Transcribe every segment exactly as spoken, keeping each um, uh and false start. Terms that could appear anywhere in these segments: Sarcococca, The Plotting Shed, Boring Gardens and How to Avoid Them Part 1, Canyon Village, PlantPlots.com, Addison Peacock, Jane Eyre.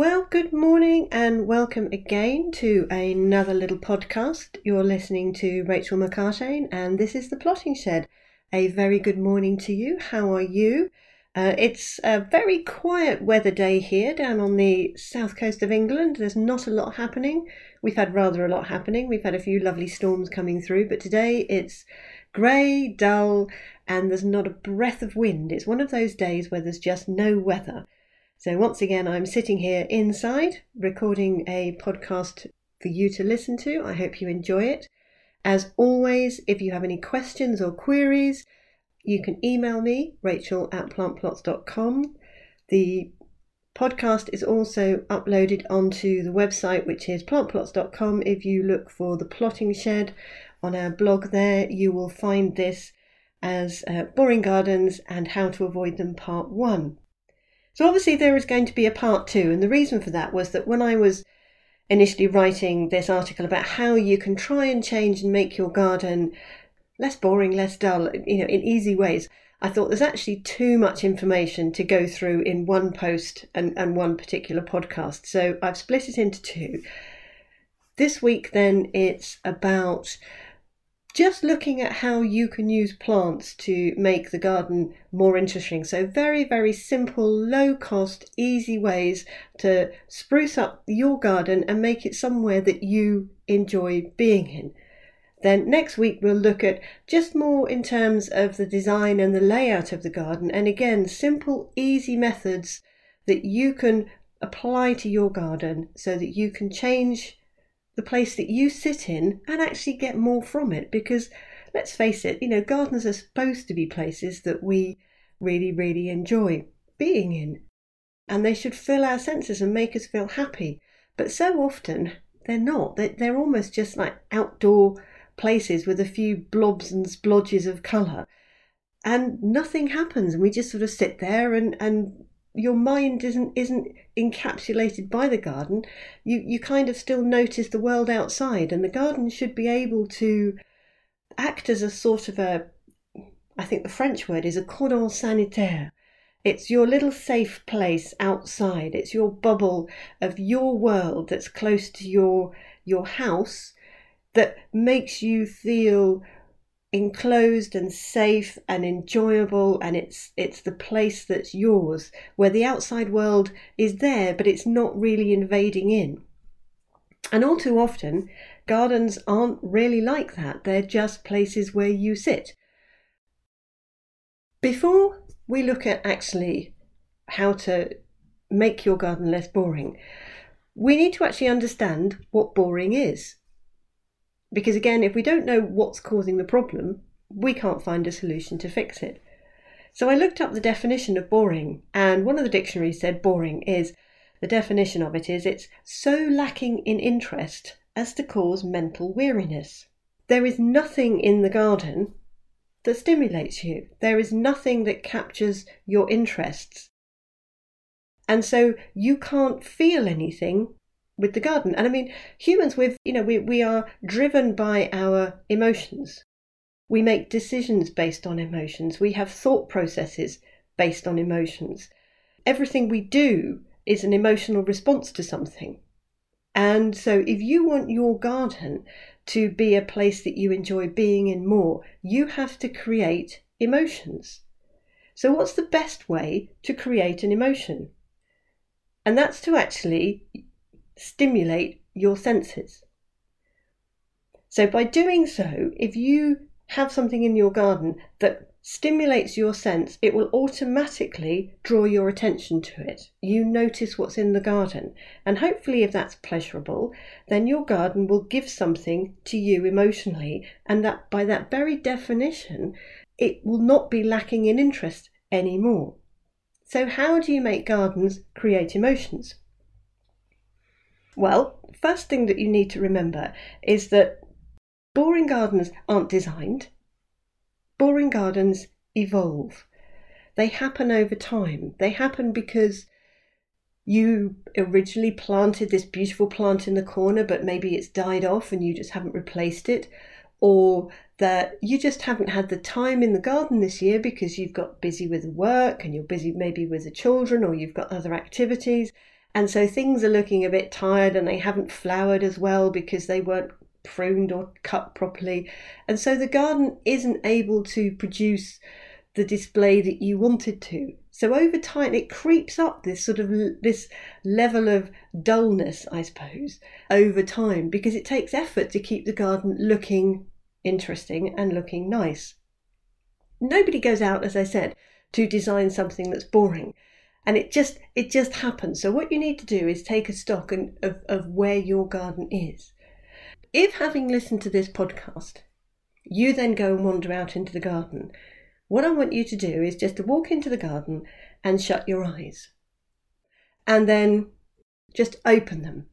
Well, good morning and welcome again to another little podcast. You're listening to Rachel McCartane and this is The Plotting Shed. A very good morning to you. How are you? Uh, it's a very quiet weather day here down on the south coast of England. There's not a lot happening. We've had rather a lot happening. We've had a few lovely storms coming through, but today it's grey, dull, and there's not a breath of wind. It's one of those days where there's just no weather. So once again, I'm sitting here inside recording a podcast for you to listen to. I hope you enjoy it. As always, if you have any questions or queries, you can email me, Rachel at plant plots dot com. The podcast is also uploaded onto the website, which is plant plots dot com. If you look for The Plotting Shed on our blog there, you will find this as uh, Boring Gardens and How to Avoid Them Part one. So obviously there is going to be a part two, and the reason for that was that when I was initially writing this article about how you can try and change and make your garden less boring, less dull, you know, in easy ways, I thought there's actually too much information to go through in one post and, and one particular podcast. So I've split it into two. This week then it's about just looking at how you can use plants to make the garden more interesting. So very, very simple, low cost, easy ways to spruce up your garden and make it somewhere that you enjoy being in. Then next week we'll look at just more in terms of the design and the layout of the garden. And again, simple, easy methods that you can apply to your garden so that you can change the place that you sit in and actually get more from it, because let's face it, you know, gardens are supposed to be places that we really, really enjoy being in, and they should fill our senses and make us feel happy. But so often they're not. They're almost just like outdoor places with a few blobs and splodges of colour, and nothing happens. We just sort of sit there and and your mind isn't isn't encapsulated by the garden. You you kind of still notice the world outside, and the garden should be able to act as a sort of a, I think the French word is a cordon sanitaire. It's your little safe place outside. It's your bubble of your world that's close to your your house that makes you feel enclosed and safe and enjoyable, and it's it's the place that's yours, where the outside world is there but it's not really invading in. And all too often gardens aren't really like that. They're just places where you sit. Before we look at actually how to make your garden less boring, we need to actually understand what boring is. Because again, if we don't know what's causing the problem, we can't find a solution to fix it. So I looked up the definition of boring, and one of the dictionaries said boring is, the definition of it is, it's so lacking in interest as to cause mental weariness. There is nothing in the garden that stimulates you. There is nothing that captures your interests. And so you can't feel anything with the garden. And I mean, humans, with you know, we, we are driven by our emotions. We make decisions based on emotions. We have thought processes based on emotions. Everything we do is an emotional response to something. And so if you want your garden to be a place that you enjoy being in more, you have to create emotions. So what's the best way to create an emotion? And that's to actually stimulate your senses. So by doing so, if you have something in your garden that stimulates your sense, it will automatically draw your attention to it. You notice what's in the garden, and hopefully if that's pleasurable, then your garden will give something to you emotionally, and that by that very definition, it will not be lacking in interest anymore. So how do you make gardens create emotions? Well, first thing that you need to remember is that boring gardens aren't designed. Boring gardens evolve. They happen over time. They happen because you originally planted this beautiful plant in the corner, but maybe it's died off and you just haven't replaced it, or that you just haven't had the time in the garden this year because you've got busy with work and you're busy maybe with the children, or you've got other activities. And so things are looking a bit tired and they haven't flowered as well because they weren't pruned or cut properly. And so the garden isn't able to produce the display that you wanted to. So over time, it creeps up this sort of this level of dullness, I suppose, over time, because it takes effort to keep the garden looking interesting and looking nice. Nobody goes out, as I said, to design something that's boring. And it just it just happens. So what you need to do is take a stock and, of, of where your garden is. If, having listened to this podcast, you then go and wander out into the garden, what I want you to do is just to walk into the garden and shut your eyes. And then just open them.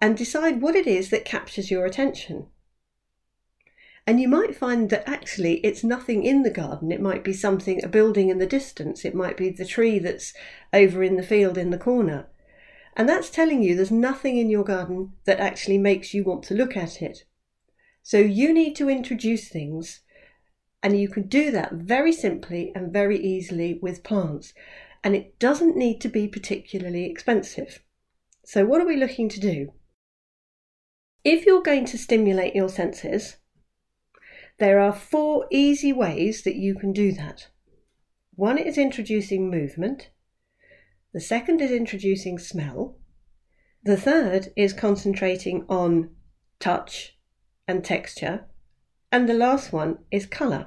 And decide what it is that captures your attention. And you might find that actually it's nothing in the garden. It might be something, a building in the distance. It might be the tree that's over in the field in the corner. And that's telling you there's nothing in your garden that actually makes you want to look at it. So you need to introduce things. And you can do that very simply and very easily with plants. And it doesn't need to be particularly expensive. So what are we looking to do? If you're going to stimulate your senses, there are four easy ways that you can do that. One is introducing movement. The second is introducing smell. The third is concentrating on touch and texture. And the last one is colour.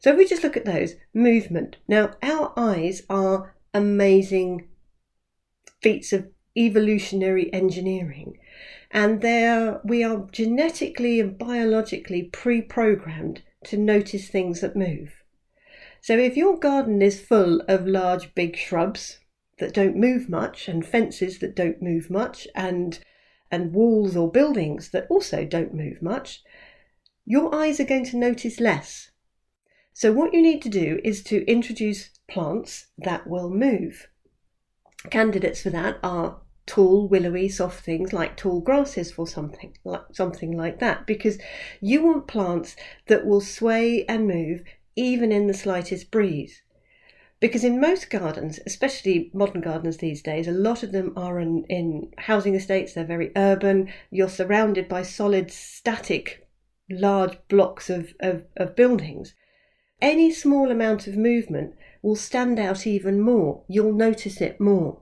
So if we just look at those, movement. Now, our eyes are amazing feats of evolutionary engineering. And there we are genetically and biologically pre-programmed to notice things that move. So if your garden is full of large, big shrubs that don't move much and fences that don't move much and, and walls or buildings that also don't move much, your eyes are going to notice less. So what you need to do is to introduce plants that will move. Candidates for that are tall, willowy, soft things like tall grasses for something like something like that, because you want plants that will sway and move even in the slightest breeze. Because in most gardens, especially modern gardens these days, a lot of them are in, in housing estates. They're very urban. You're surrounded by solid, static, large blocks of, of, of buildings. Any small amount of movement will stand out even more. You'll notice it more.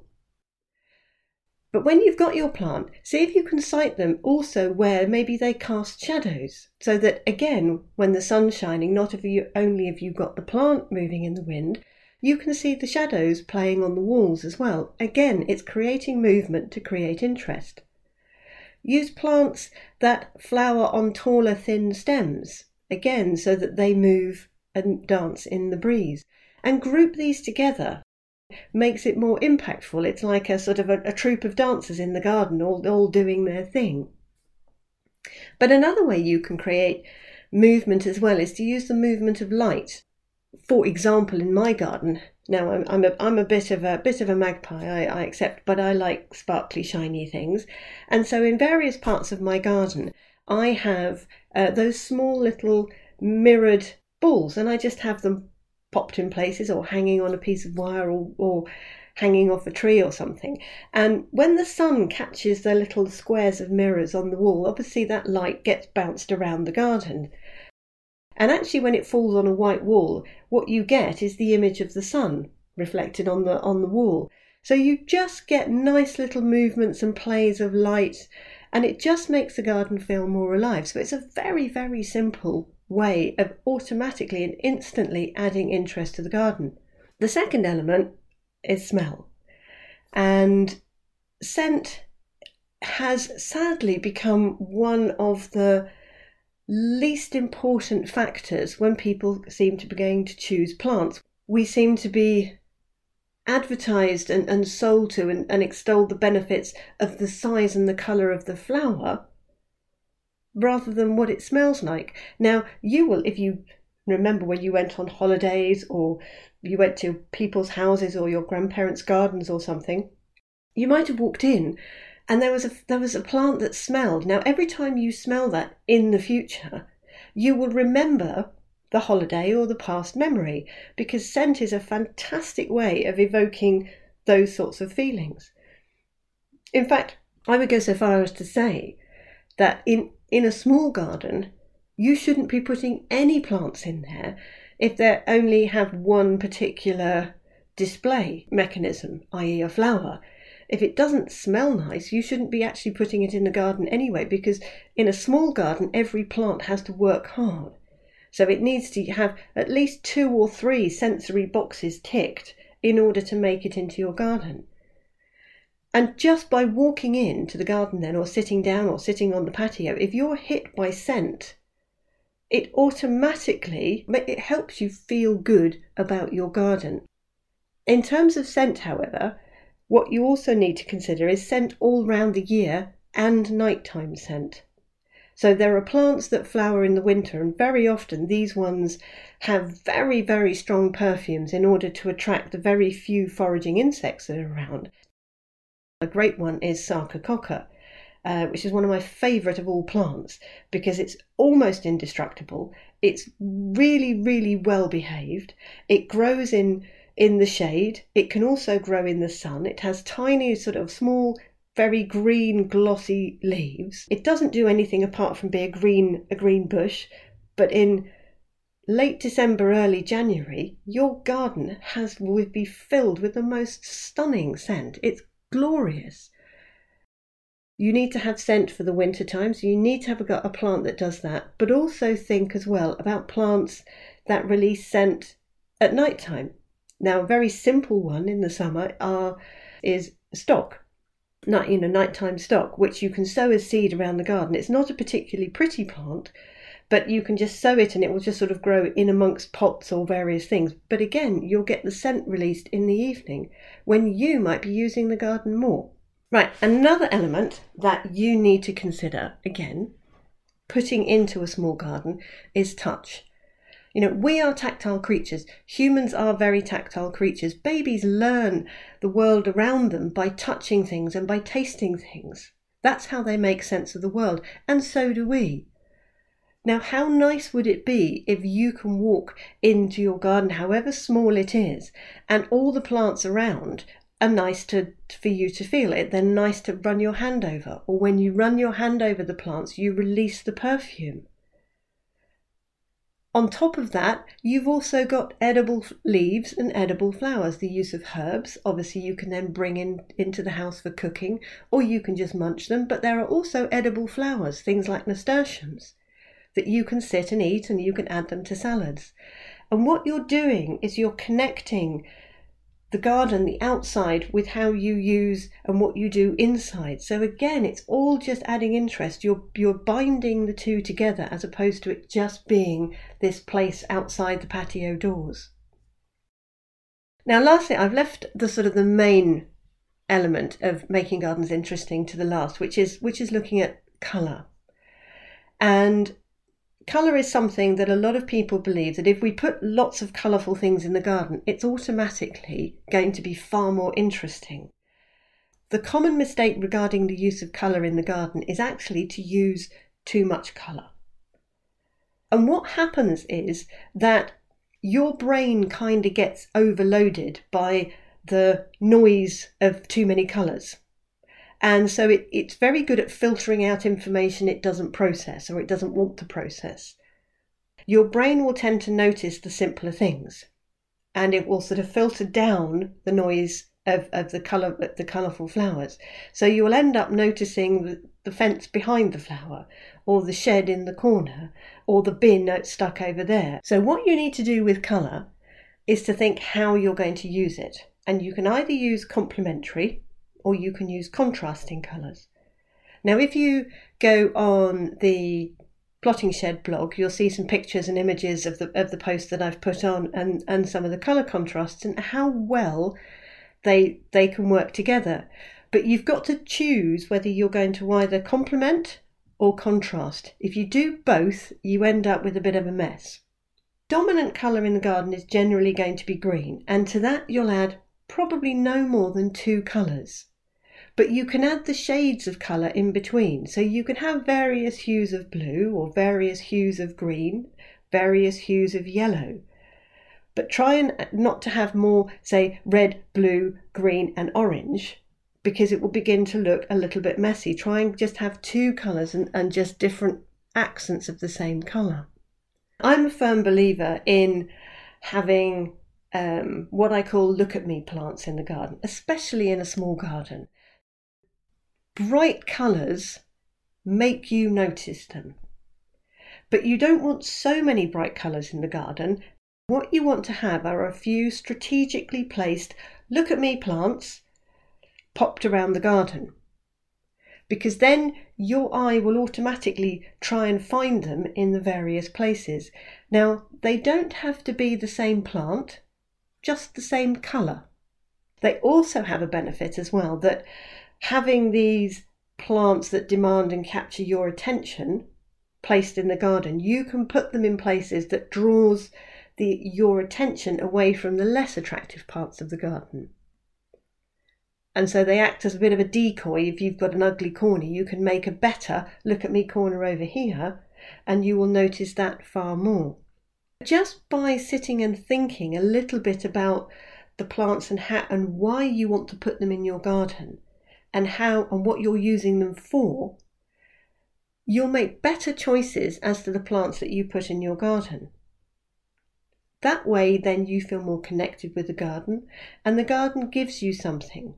But when you've got your plant, see if you can sight them also where maybe they cast shadows, so that again, when the sun's shining, not if you, only if you've got the plant moving in the wind, you can see the shadows playing on the walls as well. Again, it's creating movement to create interest. Use plants that flower on taller, thin stems, again, so that they move and dance in the breeze. And group these together. Makes it more impactful. It's like a sort of a, a troupe of dancers in the garden, all, all doing their thing. But another way you can create movement as well is to use the movement of light. For example, in my garden, now I'm, I'm, a, I'm a bit of a bit of a magpie, I, I accept, but I like sparkly, shiny things. And so in various parts of my garden, I have uh, those small little mirrored balls, and I just have them popped in places or hanging on a piece of wire or, or hanging off a tree or something. And when the sun catches the little squares of mirrors on the wall, obviously that light gets bounced around the garden. And actually when it falls on a white wall, what you get is the image of the sun reflected on the on the wall. So you just get nice little movements and plays of light, and it just makes the garden feel more alive. So it's a very, very simple way of automatically and instantly adding interest to the garden. The second element is smell. And scent has sadly become one of the least important factors when people seem to be going to choose plants. We seem to be advertised and, and sold to and, and extolled the benefits of the size and the colour of the flower, rather than what it smells like. Now, you will, if you remember when you went on holidays or you went to people's houses or your grandparents' gardens or something, you might have walked in and there was a there was a plant that smelled. Now, every time you smell that in the future, you will remember the holiday or the past memory, because scent is a fantastic way of evoking those sorts of feelings. In fact, I would go so far as to say that in, in a small garden, you shouldn't be putting any plants in there if they only have one particular display mechanism, that is a flower. If it doesn't smell nice, you shouldn't be actually putting it in the garden anyway, because in a small garden, every plant has to work hard. So it needs to have at least two or three sensory boxes ticked in order to make it into your garden. And just by walking into the garden then, or sitting down or sitting on the patio, if you're hit by scent, it automatically it helps you feel good about your garden. In terms of scent, however, what you also need to consider is scent all round the year and nighttime scent. So there are plants that flower in the winter, and very often these ones have very, very strong perfumes in order to attract the very few foraging insects that are around. A great one is Sarcococca, uh, which is one of my favourite of all plants because it's almost indestructible. It's really, really well behaved. It grows in in the shade. It can also grow in the sun. It has tiny sort of small, very green, glossy leaves. It doesn't do anything apart from be a green, a green bush, but in late December, early January, your garden has will be filled with the most stunning scent. It's glorious. You need to have scent for the winter time, so you need to have a, a plant that does that, but also think as well about plants that release scent at night time. Now, a very simple one in the summer are, is stock, not, you know, nighttime stock, which you can sow as seed around the garden. It's not a particularly pretty plant, but you can just sow it and it will just sort of grow in amongst pots or various things. But again, you'll get the scent released in the evening when you might be using the garden more. Right, another element that you need to consider, again, putting into a small garden is touch. You know, we are tactile creatures. Humans are very tactile creatures. Babies learn the world around them by touching things and by tasting things. That's how they make sense of the world. And so do we. Now, how nice would it be if you can walk into your garden, however small it is, and all the plants around are nice to for you to feel it. They're nice to run your hand over. Or when you run your hand over the plants, you release the perfume. On top of that, you've also got edible leaves and edible flowers, the use of herbs. Obviously, you can then bring in into the house for cooking, or you can just munch them. But there are also edible flowers, things like nasturtiums, that you can sit and eat, and you can add them to salads. And what you're doing is you're connecting the garden, the outside, with how you use and what you do inside. So again, it's all just adding interest. You're you're binding the two together as opposed to it just being this place outside the patio doors. Now, lastly, I've left the sort of the main element of making gardens interesting to the last, which is which is looking at colour. And colour is something that a lot of people believe that if we put lots of colourful things in the garden, it's automatically going to be far more interesting. The common mistake regarding the use of colour in the garden is actually to use too much colour. And what happens is that your brain kind of gets overloaded by the noise of too many colours. And so it, it's very good at filtering out information it doesn't process or it doesn't want to process. Your brain will tend to notice the simpler things, and it will sort of filter down the noise of, of the colour, the colourful flowers. So you will end up noticing the, the fence behind the flower, or the shed in the corner, or the bin stuck over there. So what you need to do with colour is to think how you're going to use it. And you can either use complementary, or you can use contrasting colours. Now, if you go on the Plotting Shed blog, you'll see some pictures and images of the of the posts that I've put on, and, and some of the colour contrasts and how well they they can work together. But you've got to choose whether you're going to either complement or contrast. If you do both, you end up with a bit of a mess. Dominant colour in the garden is generally going to be green, and to that you'll add probably no more than two colours. But you can add the shades of colour in between. So you can have various hues of blue or various hues of green, various hues of yellow. but try and not to have more, say, red, blue, green and orange, because it will begin to look a little bit messy. Try and just have two colours and, and just different accents of the same colour. I'm a firm believer in having um, what I call look at me plants in the garden, especially in a small garden. Bright colours make you notice them. But you don't want so many bright colours in the garden. What you want to have are a few strategically placed look at me plants popped around the garden, because then your eye will automatically try and find them in the various places. Now, they don't have to be the same plant, just the same colour. They also have a benefit as well, that having these plants that demand and capture your attention placed in the garden, you can put them in places that draws the, your attention away from the less attractive parts of the garden. And so they act as a bit of a decoy. If you've got an ugly corner, you can make a better look at me corner over here, and you will notice that far more. Just by sitting and thinking a little bit about the plants and how and why you want to put them in your garden and how and what you're using them for, you'll make better choices as to the plants that you put in your garden. That way, then, you feel more connected with the garden, and the garden gives you something.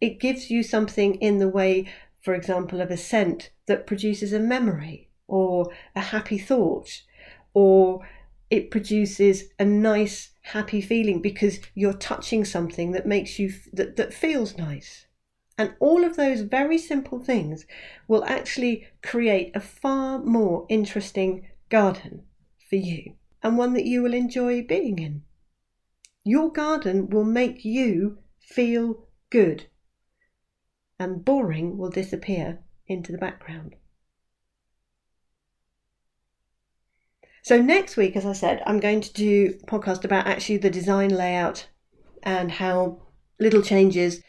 It gives you something in the way, for example, of a scent that produces a memory or a happy thought, or it produces a nice, happy feeling because you're touching something that makes you that, that feels nice. And all of those very simple things will actually create a far more interesting garden for you, and one that you will enjoy being in. Your garden will make you feel good, and boring will disappear into the background. So next week, as I said, I'm going to do a podcast about actually the design layout and how little changes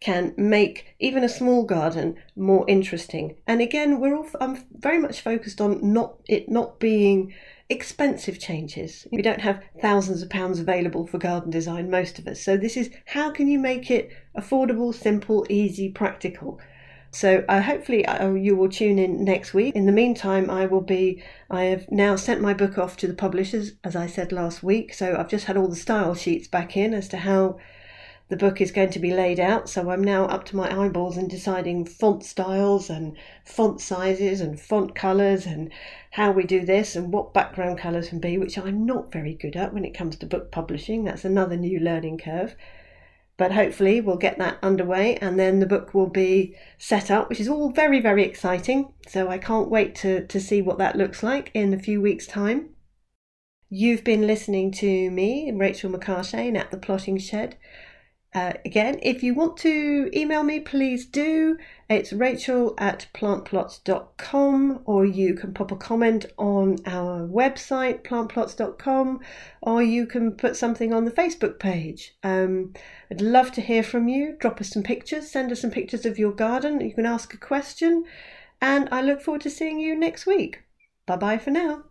can make even a small garden more interesting. And again, we're all, I'm very much focused on not it not being expensive changes. We don't have thousands of pounds available for garden design, most of us. So this is how can you make it affordable, simple, easy, practical. So uh, hopefully uh, you will tune in next week. In the meantime, I will be, I have now sent my book off to the publishers, as I said last week. So I've just had all the style sheets back in as to how the book is going to be laid out. So I'm now up to my eyeballs in deciding font styles and font sizes and font colours and how we do this and what background colours can be, which I'm not very good at when it comes to book publishing. That's another new learning curve. But hopefully we'll get that underway, and then the book will be set up, which is all very, very exciting. So I can't wait to, to see what that looks like in a few weeks' time. You've been listening to me, Rachel McCarshane, at The Plotting Shed. Uh, again, if you want to email me, please do. It's Rachel at plant plots dot com, or you can pop a comment on our website, plant plots dot com, or you can put something on the Facebook page. Um, I'd love to hear from you. Drop us some pictures, send us some pictures of your garden. You can ask a question, and I look forward to seeing you next week. Bye bye for now.